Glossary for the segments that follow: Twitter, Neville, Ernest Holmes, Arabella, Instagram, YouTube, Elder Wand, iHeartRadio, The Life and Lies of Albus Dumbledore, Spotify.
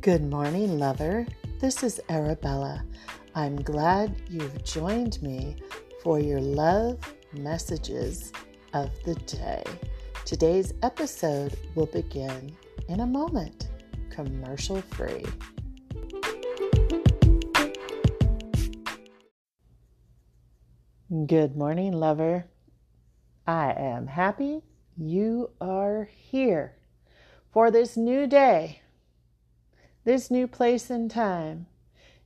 Good morning, lover. This is Arabella. I'm glad you've joined me for your love messages of the day. Today's episode will begin in a moment, commercial free. Good morning, lover. I am happy you are here for this new day. This new place and time,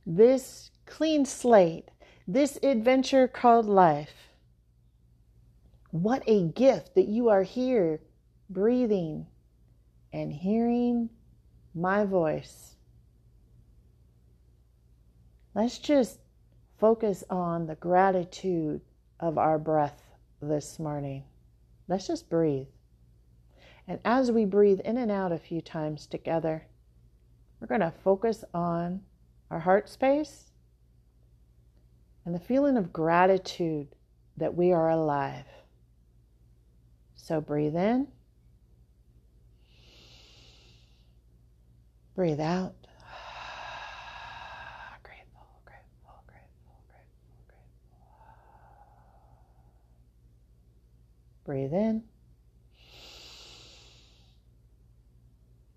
this clean slate, this adventure called life. What a gift that you are here breathing and hearing my voice. Let's just focus on the gratitude of our breath this morning. Let's just breathe. And as we breathe in and out a few times together, we're going to focus on our heart space and the feeling of gratitude that we are alive. So breathe in, breathe out. Grateful, grateful, grateful, grateful, grateful. Breathe in,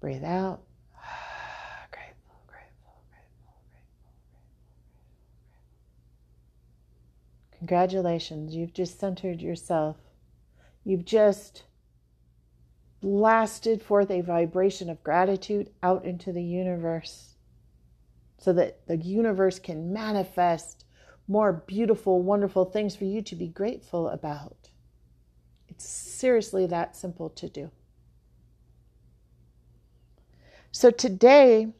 breathe out. Congratulations, you've just centered yourself. You've just blasted forth a vibration of gratitude out into the universe so that the universe can manifest more beautiful, wonderful things for you to be grateful about. It's seriously that simple to do. So today,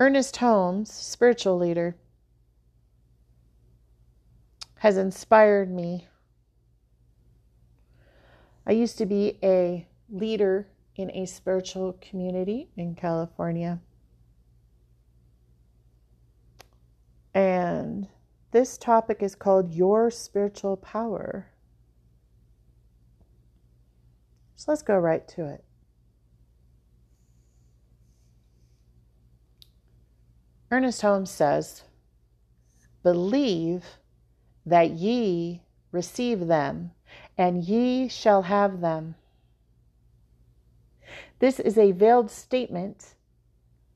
Ernest Holmes, spiritual leader, has inspired me. I used to be a leader in a spiritual community in California. And this topic is called Your Spiritual Power. So let's go right to it. Ernest Holmes says, "Believe that ye receive them, and ye shall have them." This is a veiled statement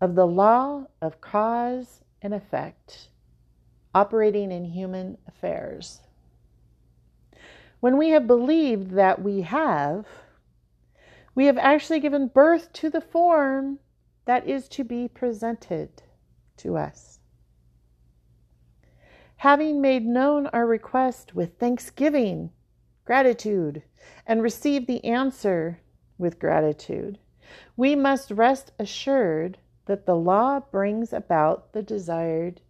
of the law of cause and effect operating in human affairs. When we have believed that we have actually given birth to the form that is to be presented to us. Having made known our request with thanksgiving, gratitude, and received the answer with gratitude, we must rest assured that the law brings about the desired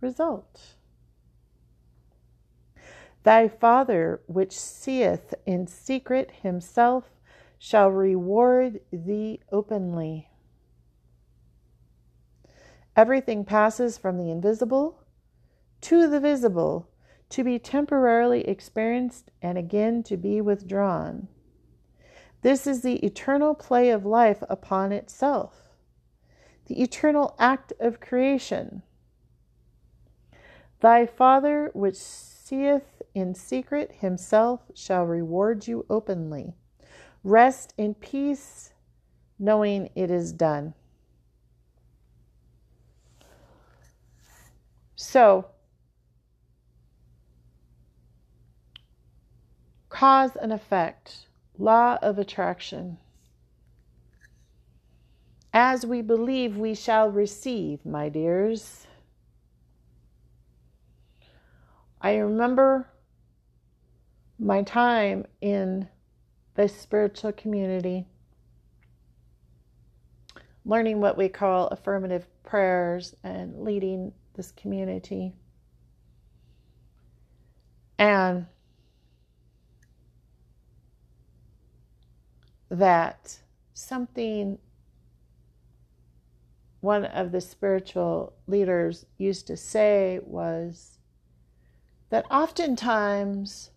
result. Thy Father which seeth in secret himself shall reward thee openly. Everything passes from the invisible to the visible, to be temporarily experienced and again to be withdrawn. This is the eternal play of life upon itself, the eternal act of creation. Thy Father which seeth in secret himself shall reward you openly. Rest in peace, knowing it is done. So, cause and effect, law of attraction. As we believe, we shall receive, my dears. I remember my time in the spiritual community, learning what we call affirmative prayers and leading this community. And that one of the spiritual leaders used to say was that oftentimes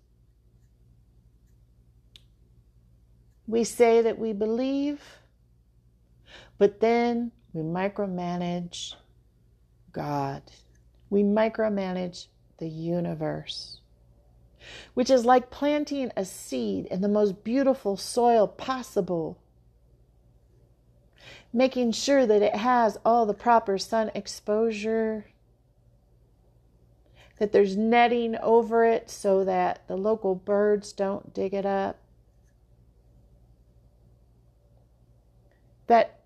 we say that we believe, But then we micromanage God. We micromanage the universe, which is like planting a seed in the most beautiful soil possible, making sure that it has all the proper sun exposure, that there's netting over it so that the local birds don't dig it up, that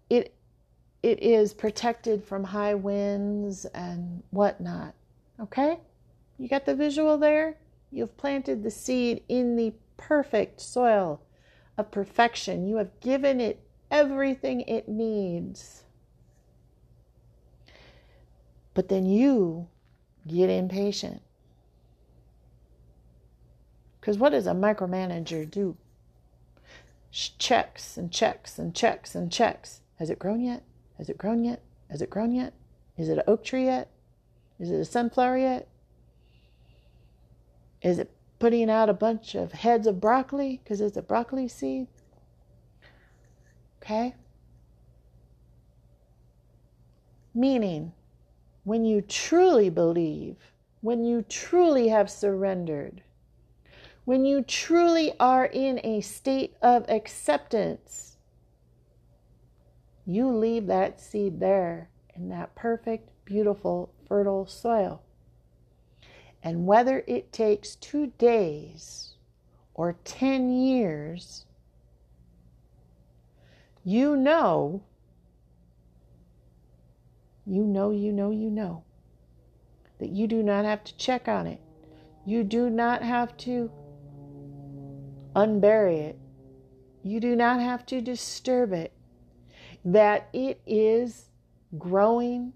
it is protected from high winds and whatnot. Okay? You got the visual there? You've planted the seed in the perfect soil of perfection. You have given it everything it needs. But then you get impatient. Because what does a micromanager do? Checks and checks and checks and checks. Has it grown yet? Has it grown yet? Has it grown yet? Is it an oak tree yet? Is it a sunflower yet? Is it putting out a bunch of heads of broccoli because it's a broccoli seed? Okay? Meaning, when you truly believe, when you truly have surrendered, when you truly are in a state of acceptance, you leave that seed there in that perfect, beautiful, fertile soil. And whether it takes 2 days or 10 years, you know that you do not have to check on it. You do not have to unbury it. You do not have to disturb it. That it is growing,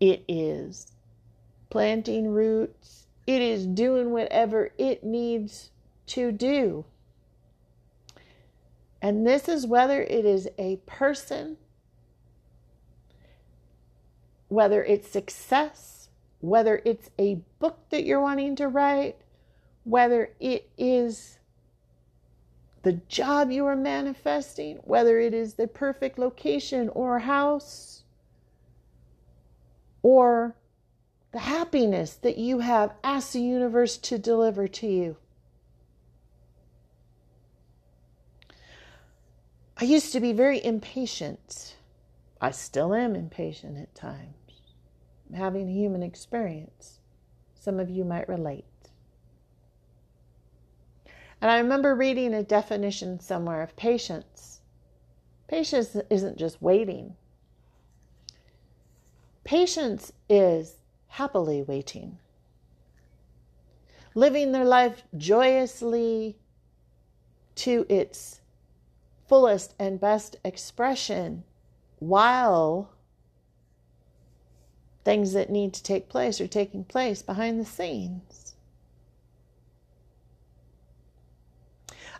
it is planting roots, it is doing whatever it needs to do. And this is whether it is a person, whether it's success, whether it's a book that you're wanting to write, whether it is the job you are manifesting, whether it is the perfect location or house, or the happiness that you have asked the universe to deliver to you. I used to be very impatient. I still am impatient at times. I'm having a human experience. Some of you might relate. And I remember reading a definition somewhere of patience. Patience isn't just waiting. Patience is happily waiting. Living their life joyously to its fullest and best expression while things that need to take place are taking place behind the scenes.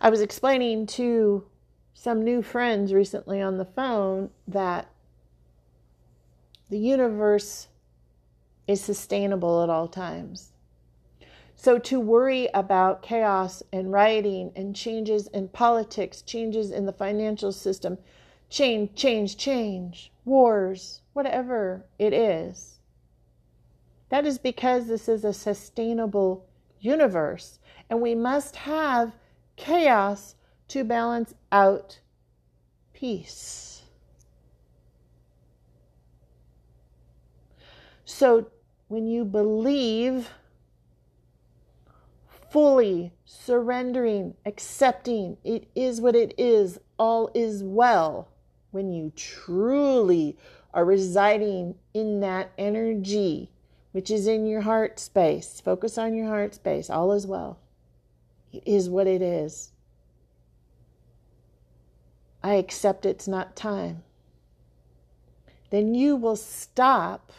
I was explaining to some new friends recently on the phone that the universe is sustainable at all times. So to worry about chaos and rioting and changes in politics, changes in the financial system, change, wars, whatever it is, that is because this is a sustainable universe, and we must have chaos to balance out peace. So when you believe, fully surrendering, accepting, it is what it is, all is well, when you truly are residing in that energy, which is in your heart space, focus on your heart space, all is well. It is what it is. I accept it's not time. Then you will stop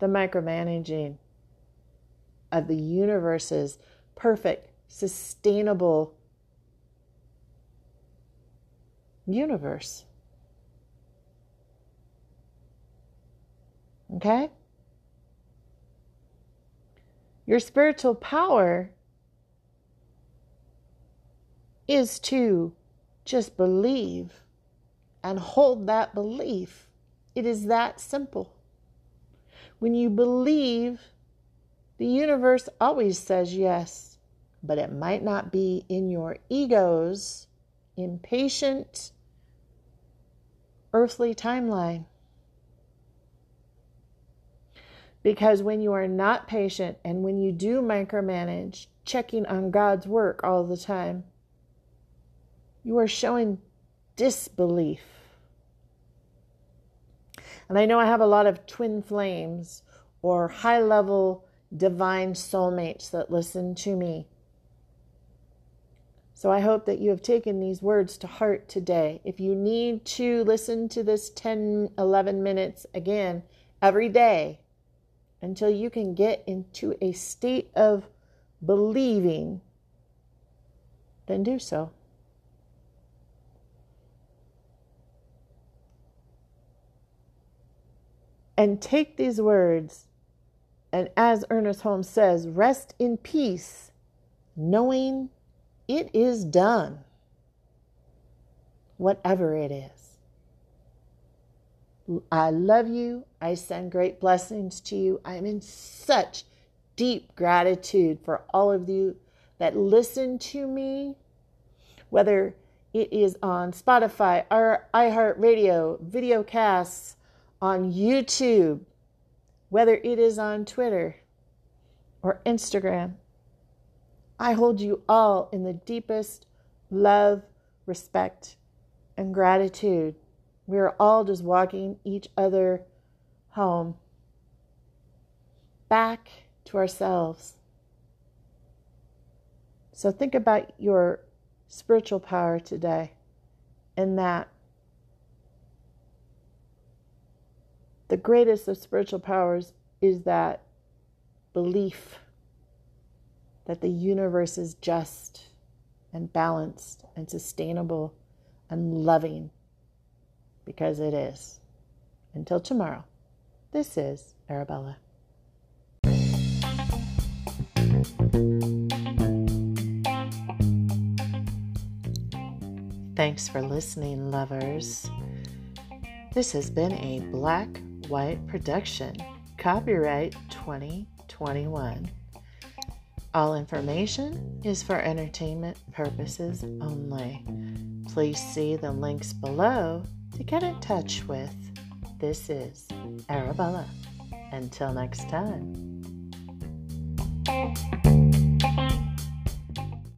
the micromanaging of the universe's perfect, sustainable universe. Okay? Your spiritual power is to just believe and hold that belief. It is that simple. When you believe, the universe always says yes, but it might not be in your ego's impatient earthly timeline. Because when you are not patient and when you do micromanage, checking on God's work all the time, you are showing disbelief. And I know I have a lot of twin flames or high-level divine soulmates that listen to me. So I hope that you have taken these words to heart today. If you need to listen to this 10, 11 minutes again every day until you can get into a state of believing, then do so. And take these words, and as Ernest Holmes says, rest in peace, knowing it is done, whatever it is. I love you. I send great blessings to you. I'm in such deep gratitude for all of you that listen to me, whether it is on Spotify, or iHeartRadio, videocasts, on YouTube, whether it is on Twitter or Instagram. I hold you all in the deepest love, respect, and gratitude. We are all just walking each other home, back to ourselves. So think about your spiritual power today, and that the greatest of spiritual powers is that belief that the universe is just and balanced and sustainable and loving, because it is. Until tomorrow, this is Arabella. Thanks for listening, lovers. This has been a Black White production, copyright 2021. All information is for entertainment purposes only. Please see the links below to get in touch with. This is Arabella. Until next time.